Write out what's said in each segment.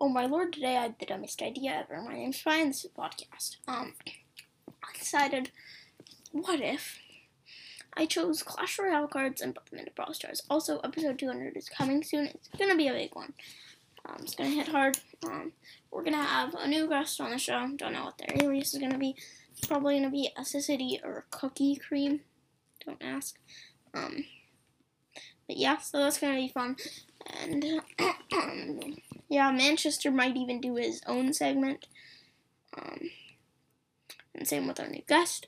Oh my lord, today I had the dumbest idea ever. My name's Ryan, this is a podcast. I decided, what if I chose Clash Royale cards and put them into Brawl Stars? Also, episode 200 is coming soon. It's gonna be a big one. It's gonna hit hard. We're gonna have a new guest on the show. Don't know what their alias is gonna be. It's probably gonna be a City or Cookie Cream. Don't ask. But yeah, so that's gonna be fun. And yeah, Manchester might even do his own segment. And same with our new guest.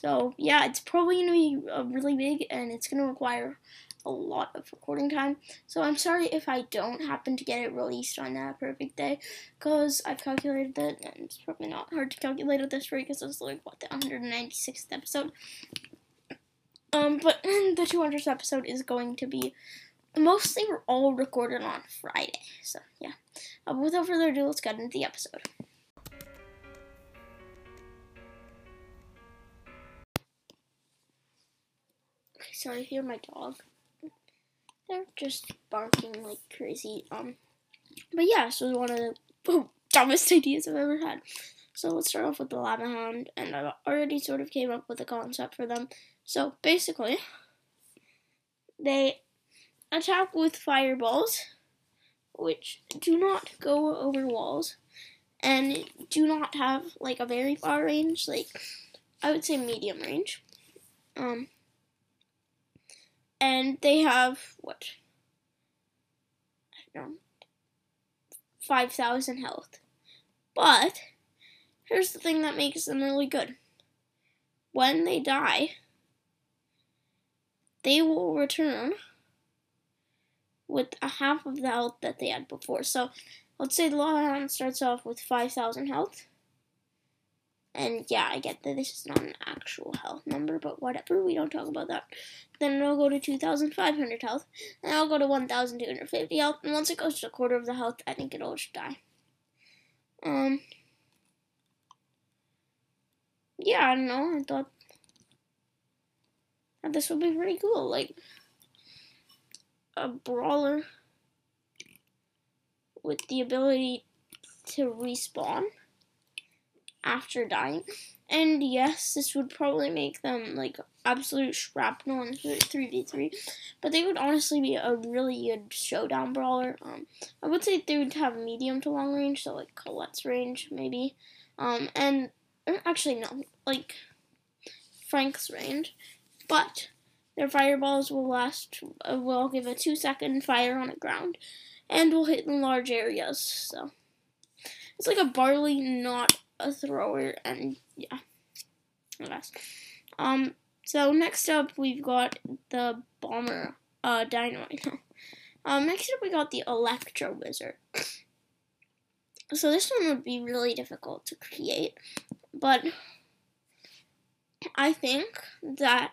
So yeah, it's probably gonna be really big, and it's gonna require a lot of recording time. So I'm sorry if I don't happen to get it released on that perfect day, because I've calculated that, and it's probably not hard to calculate at this rate, because it's like what, the 196th episode. But the 200th episode is going to be. Mostly we're all recorded on Friday, so yeah. Without further ado, let's get into the episode. Sorry if you hear my dog. They're just barking like crazy. But yeah, this was one of the dumbest ideas I've ever had. So let's start off with the Lava Hound, and I already sort of came up with a concept for them. So basically, they attack with fireballs, which do not go over walls, and do not have, like, a very far range, like, I would say medium range. And they have, what, I don't know, 5,000 health. But here's the thing that makes them really good. When they die, they will return with a half of the health that they had before. So let's say the Lava Hound starts off with 5,000 health. And yeah, I get that this is not an actual health number, but whatever, we don't talk about that. Then it'll go to 2,500 health, and it'll go to 1,250 health, and once it goes to a quarter of the health, I think it'll just die. Yeah, I don't know, I thought that this would be pretty cool, like a brawler with the ability to respawn after dying. And yes, this would probably make them like absolute shrapnel in 3v3, but they would honestly be a really good showdown brawler. I would say they would have medium to long range, so like Colette's range maybe, and actually no, like Frank's range, but their fireballs will last, will give a 2-second fire on the ground, and will hit in large areas, so. It's like a Barley, not a thrower, and yeah, I guess. So next up, we've got the Bomber, Dynamite. Next up, we got the Electro Wizard. So this one would be really difficult to create, but I think that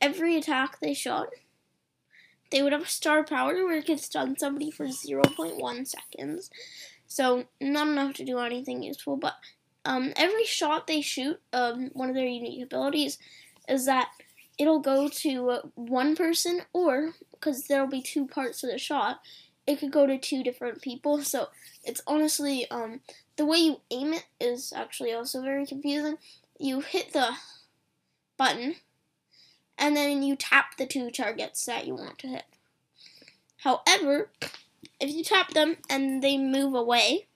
every attack they shot, they would have a star power where it could stun somebody for 0.1 seconds. So, not enough to do anything useful, but every shot they shoot, one of their unique abilities is that it'll go to one person, or, because there'll be two parts to the shot, it could go to two different people. So, it's honestly, the way you aim it is actually also very confusing. You hit the button, and then you tap the two targets that you want to hit. However, if you tap them and they move away,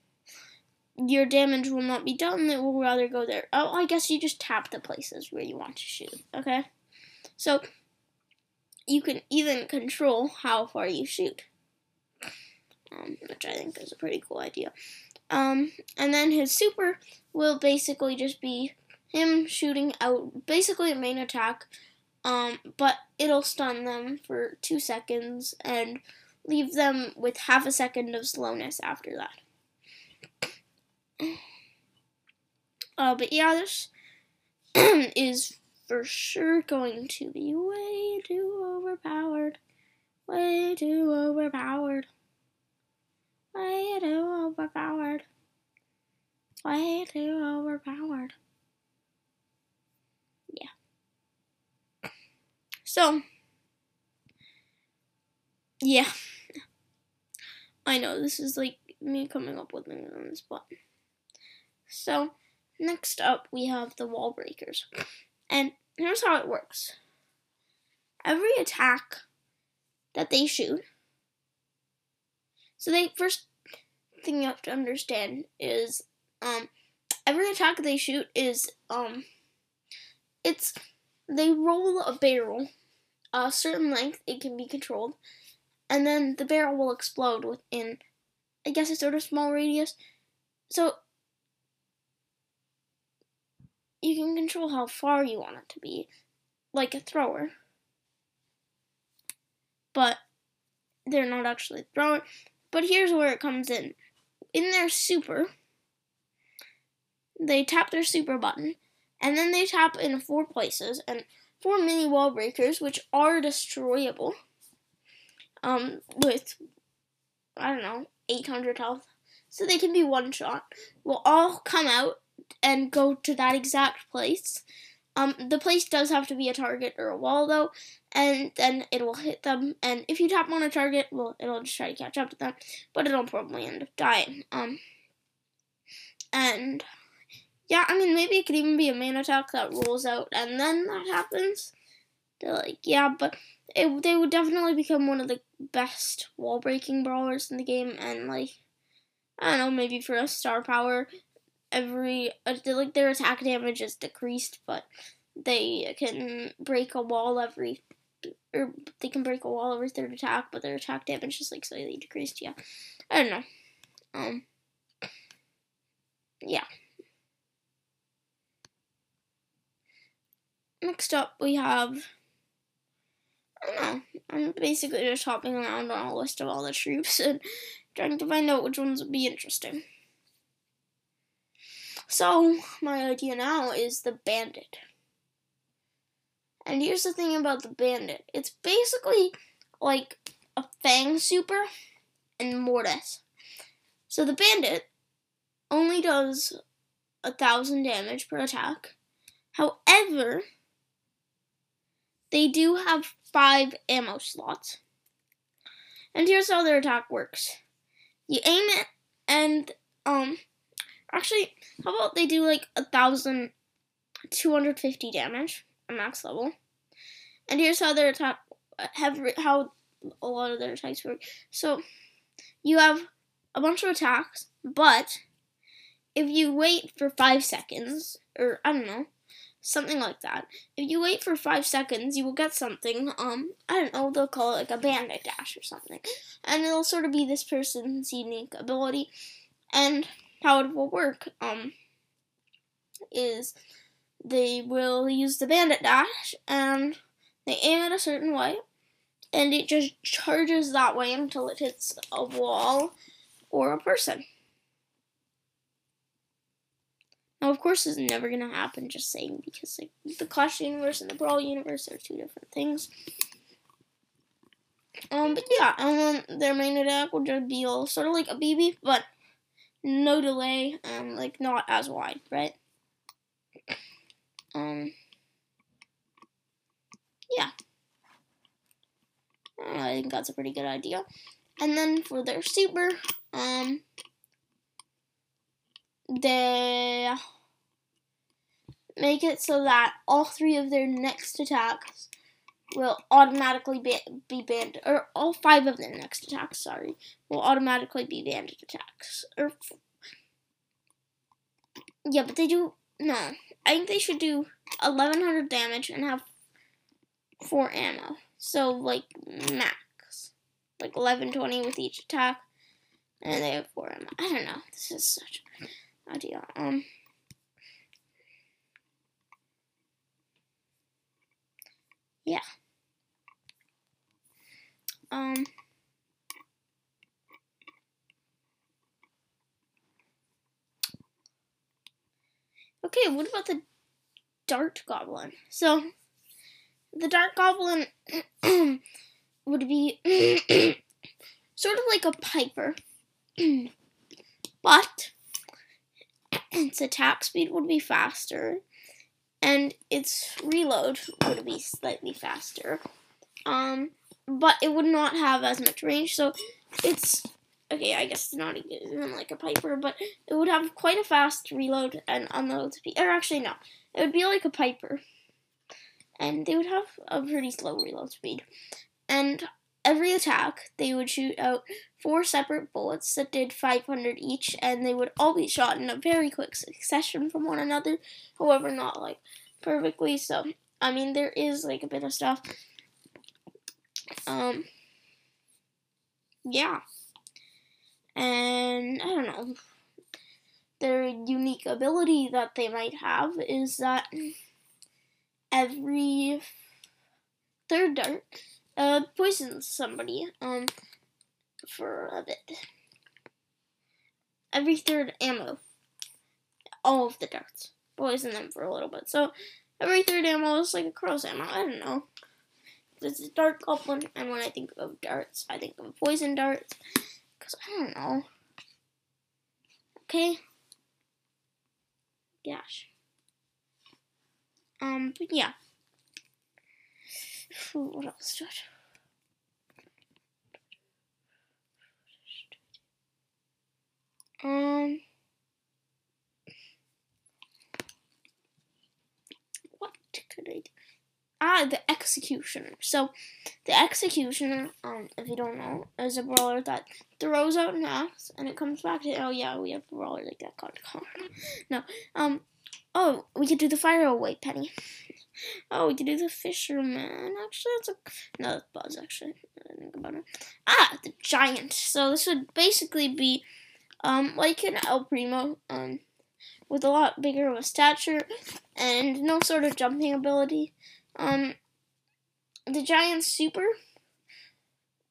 your damage will not be done. It will rather go there. Oh, I guess you just tap the places where you want to shoot, okay? So, you can even control how far you shoot, which I think is a pretty cool idea. And then his super will basically just be him shooting out, basically a main attack, but it'll stun them for 2 seconds and leave them with half a second of slowness after that. But yeah, this is for sure going to be way too overpowered. Way too overpowered. Way too overpowered. Way too overpowered. So, yeah, I know, this is like me coming up with things on the spot. So, next up we have the Wall Breakers. And here's how it works. Every attack that they shoot, so the first thing you have to understand is every attack they shoot is they roll a barrel a certain length, it can be controlled, and then the barrel will explode within, I guess, a sort of small radius. So you can control how far you want it to be, like a thrower. But they're not actually throwing. But here's where it comes in. In their super, they tap their super button, and then they tap in 4 places, and 4 mini wall breakers, which are destroyable, with, I don't know, 800 health, so they can be one shot, will all come out and go to that exact place. The place does have to be a target or a wall, though, and then it will hit them, and if you tap on a target, well, it'll just try to catch up to them, but it'll probably end up dying. And, yeah, I mean, maybe it could even be a man attack that rolls out, and then that happens. They're like, yeah, but they would definitely become one of the best wall-breaking brawlers in the game, and, like, I don't know, maybe for a star power, their attack damage is decreased, but they can break a wall every third attack, but their attack damage is like slightly decreased. Yeah, I don't know. Yeah. Next up, we have, I don't know. I'm basically just hopping around on a list of all the troops and trying to find out which ones would be interesting. So, my idea now is the Bandit. And here's the thing about the Bandit. It's basically like a Fang super and Mortis. So the Bandit only does 1,000 damage per attack. However, they do have 5 ammo slots. And here's how their attack works. You aim it and, actually, how about they do, like, 1,250 damage at max level. And here's how their attack, how a lot of their attacks work. So, you have a bunch of attacks, but if you wait for 5 seconds, or, I don't know, something like that. If you wait for 5 seconds, you will get something, I don't know, they'll call it, like, a bandit dash or something. And it'll sort of be this person's unique ability, and how it will work, is they will use the bandit dash, and they aim it a certain way, and it just charges that way until it hits a wall or a person. Now, of course, this is never going to happen, just saying, because, like, the Clash universe and the Brawl universe are 2 different things. But yeah, and then their main attack will just be all sort of like a BB, but no delay, and, like, not as wide, right? Yeah. I think that's a pretty good idea. And then for their super, they make it so that all 3 of their next attacks will automatically be banded, or all 5 of their next attacks, sorry, will automatically be banded attacks. Yeah, but they do, no, I think they should do 1,100 damage and have 4 ammo. So, like, max, like 1120 with each attack, and they have 4 ammo. I don't know, this is such an idea, yeah. Okay, what about the Dart Goblin? So, the Dart Goblin would be sort of like a Piper, but its attack speed would be faster, and its reload would be slightly faster, but it would not have as much range, so it's okay, I guess it's not like a Piper, but it would have quite a fast reload and unload speed. Or actually, no. It would be like a Piper. And they would have a pretty slow reload speed. And every attack, they would shoot out 4 separate bullets that did 500 each, and they would all be shot in a very quick succession from one another. However, not, like, perfectly, so, I mean, there is, like, a bit of stuff. Yeah. And, I don't know, their unique ability that they might have is that every third dart poisons somebody for a bit. Every third ammo, all of the darts, poison them for a little bit. So every third ammo is like a crow's ammo. I don't know. This is Dart Goblin, and when I think of darts, I think of poison darts. Because I don't know. Okay. Gosh. But yeah. What else do I do? What could I do? The Executioner. So, the Executioner, if you don't know, is a brawler that throws out an axe, and it comes back to, oh yeah, we have a brawler like that called Carl. No, oh, we could do the fire away, Penny. Oh, we could do the fisherman. Actually, that's a... No, that's Buzz, actually. I didn't think about it. Ah, the giant. So this would basically be, like an El Primo, with a lot bigger of a stature and no sort of jumping ability. The giant super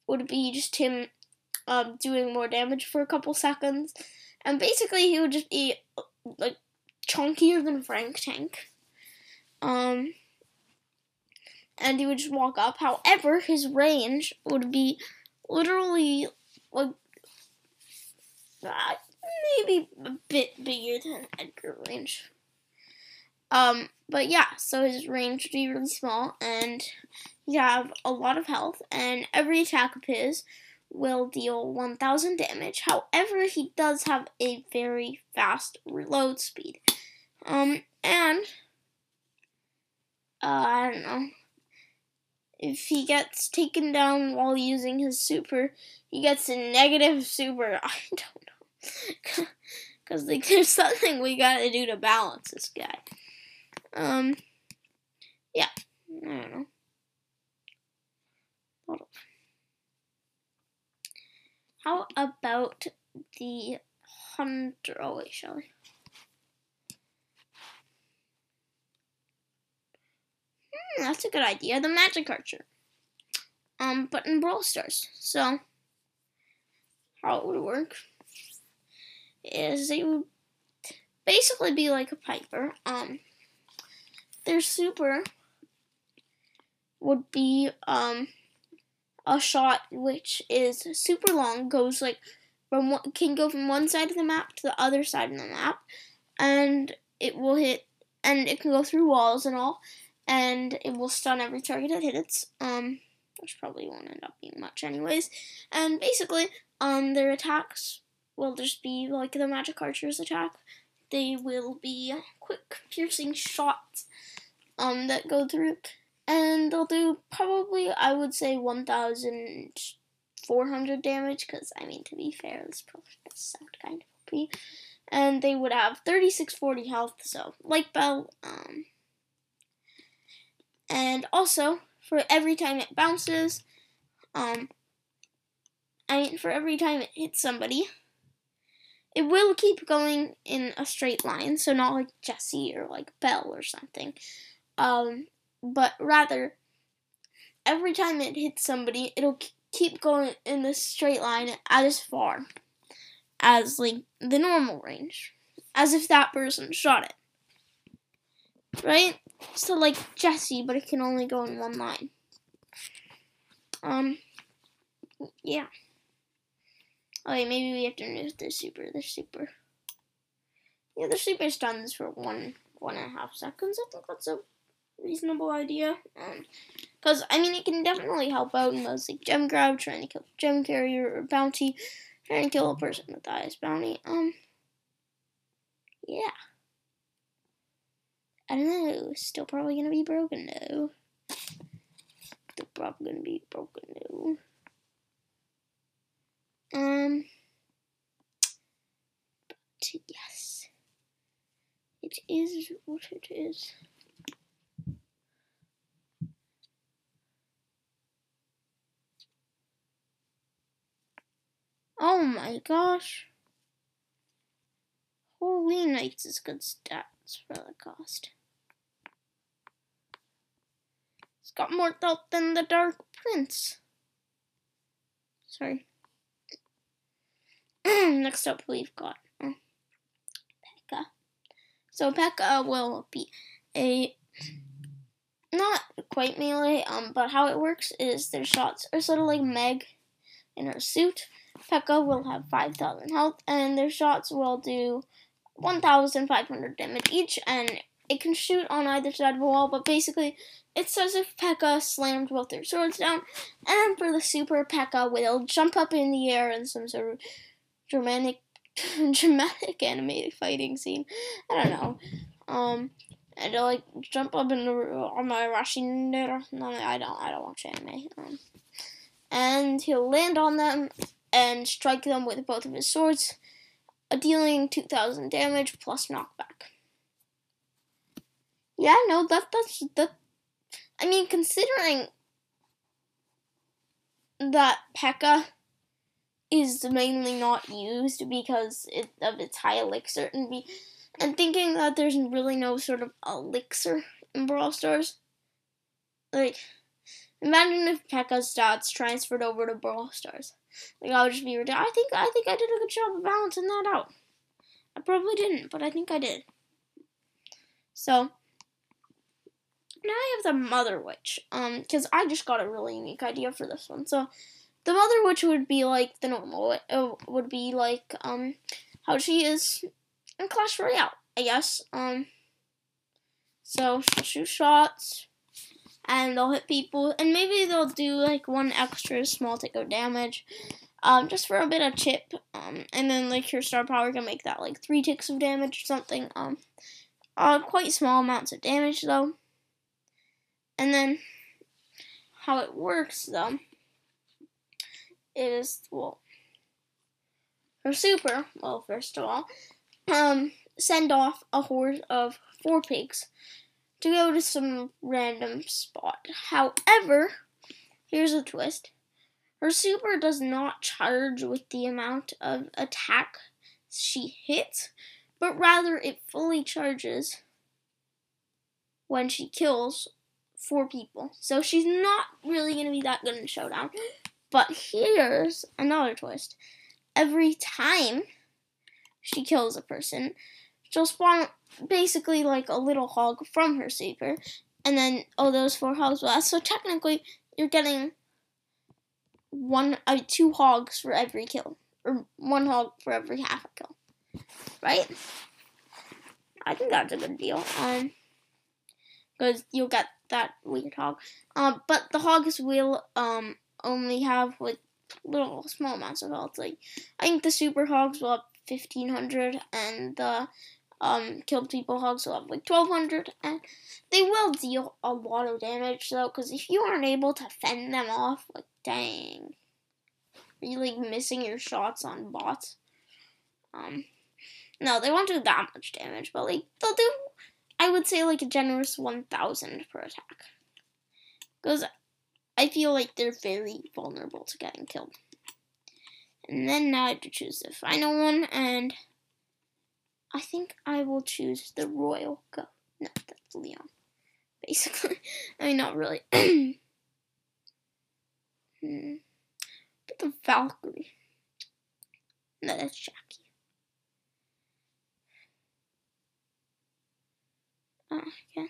would be just him, doing more damage for a couple seconds. And basically, he would just be, like, chunkier than Frank Tank. And he would just walk up. However, his range would be literally, like, maybe a bit bigger than Edgar's range. But yeah, so his range would be really small, and he'd have a lot of health, and every attack of his will deal 1,000 damage. However, he does have a very fast reload speed. And... I don't know. If he gets taken down while using his super, he gets a negative super. I don't know. Because like, there's something we gotta do to balance this guy. Yeah. I don't know. How about the hunter? Oh, wait, shall we? That's a good idea. The Magic Archer. But in Brawl Stars. So, how it would work is they would basically be like a Piper. Their super would be, a shot which is super long, goes like from one, can go from one side of the map to the other side of the map, and it will hit, and it can go through walls and all. And it will stun every target it hits, which probably won't end up being much anyways. And basically, their attacks will just be like the Magic Archer's attack. They will be quick, piercing shots that go through. And they'll do probably, I would say, 1,400 damage, because, I mean, to be fair, this probably does sound kind of OP. And they would have 3640 health, so, like Belle, And also, for every time it bounces, for every time it hits somebody, it will keep going in a straight line. So not like Jessie or like Belle or something. But rather, every time it hits somebody, it'll keep going in this straight line as far as like the normal range. As if that person shot it. Right? So, like, Jessie, but it can only go in one line. Yeah. Okay, maybe we have to move the super. Yeah, the super stuns for one and a half seconds. I think that's a reasonable idea. Because, I mean, it can definitely help out in those, like, gem grab, trying to kill gem carrier or bounty. Trying to kill a person with the highest bounty. Yeah. I don't know. It's still probably going to be broken, though. Still probably going to be broken, though. But yes. It is what it is. Oh my gosh. Holy Knights is good stats for the cost. It's got more health than the Dark Prince. Sorry. Next up we've got P.E.K.K.A. So P.E.K.K.A. will be a not quite melee, but how it works is their shots are sort of like Meg in her suit. P.E.K.K.A. will have 5,000 health, and their shots will do 1,500 damage each, and it can shoot on either side of a wall, but basically, it's as if P.E.K.K.A. slammed both their swords down, and for the super, P.E.K.K.A. will jump up in the air in some sort of dramatic animated fighting scene. I don't know. I don't like jump up in the on my rushing there. No, I don't watch anime. And he'll land on them and strike them with both of his swords, dealing 2,000 damage plus knockback. Yeah, no, that's I mean, considering that P.E.K.K.A. is mainly not used because of its high elixir, and thinking that there's really no sort of elixir in Brawl Stars, like, imagine if P.E.K.K.A.'s stats transferred over to Brawl Stars. Like, I would just be ridiculous. I think I did a good job of balancing that out. I probably didn't, but I think I did. So, now I have the Mother Witch, because I just got a really unique idea for this one. So, the Mother Witch would be like the normal, would be like, how she is in Clash Royale, I guess. So, she'll shoot shots, and they'll hit people, and maybe they'll do, like, one extra small tick of damage, just for a bit of chip, and then, like, your star power can make that, like, 3 ticks of damage or something, quite small amounts of damage, though. And then, how it works, though, is, well, her super, well, first of all, send off a horde of 4 pigs to go to some random spot. However, here's a twist. Her super does not charge with the amount of attack she hits, but rather it fully charges when she kills 4 people. So she's not really going to be that good in Showdown. But here's another twist. Every time she kills a person, she'll spawn basically like a little hog from her super, and then all those 4 hogs last. So technically, you're getting 2 hogs for every kill, or 1 hog for every half a kill, right? I think that's a good deal. Because you'll get that weird hog. But the hogs will only have like little small amounts of health. Like, I think the super hogs will have 1,500, and the killed people hogs will have like 1,200, and they will deal a lot of damage though, because if you aren't able to fend them off, like, dang, you're like missing your shots on bots. No, they won't do that much damage, but like they'll do, I would say, like a generous 1,000 per attack, because I feel like they're very vulnerable to getting killed. And then now I have to choose the final one, and I think I will choose the Royal Goat. No, that's Leon. Basically. I mean, not really. But the Valkyrie. No, that's Jackie. Okay. I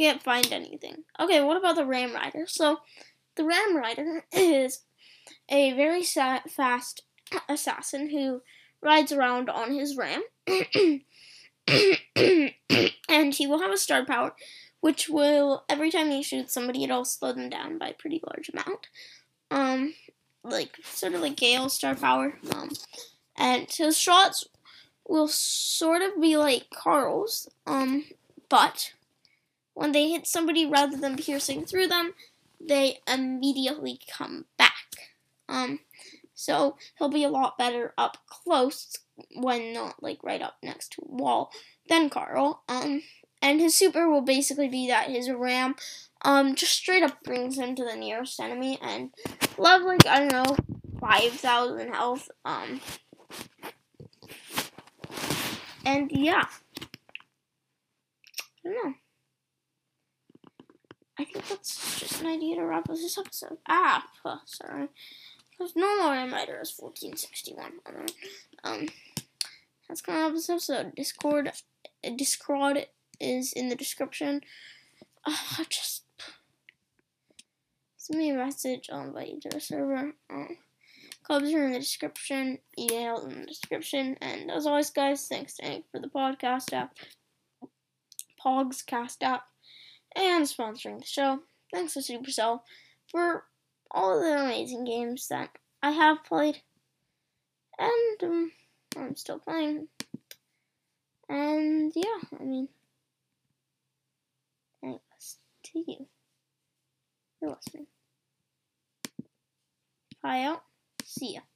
can't find anything. Okay, what about the Ram Rider? So, the Ram Rider is a very fast assassin who rides around on his ram. And he will have a star power, which will, every time he shoots somebody, it'll slow them down by a pretty large amount. like sort of like Gale's star power, and his shots will sort of be like Carl's, but when they hit somebody, rather than piercing through them, they immediately come back. So he'll be a lot better up close when not like right up next to a wall than Carl. And his super will basically be that his ram just straight up brings him to the nearest enemy and love, like, I don't know, 5,000 health. And yeah, I don't know. I think that's just an idea to wrap up this episode. Sorry. Because normal Ram Rider is 1461. That's gonna wrap up this episode. Discord is in the description. Just send me a message. I'll invite you to the server. Clubs are in the description. Email in the description. And as always, guys, thanks to Anchor for the podcast app, Pogscast app, and sponsoring the show. Thanks to Supercell for all the amazing games that I have played, and I'm still playing. And yeah, I mean, thanks to you for listening. Bye out. See ya.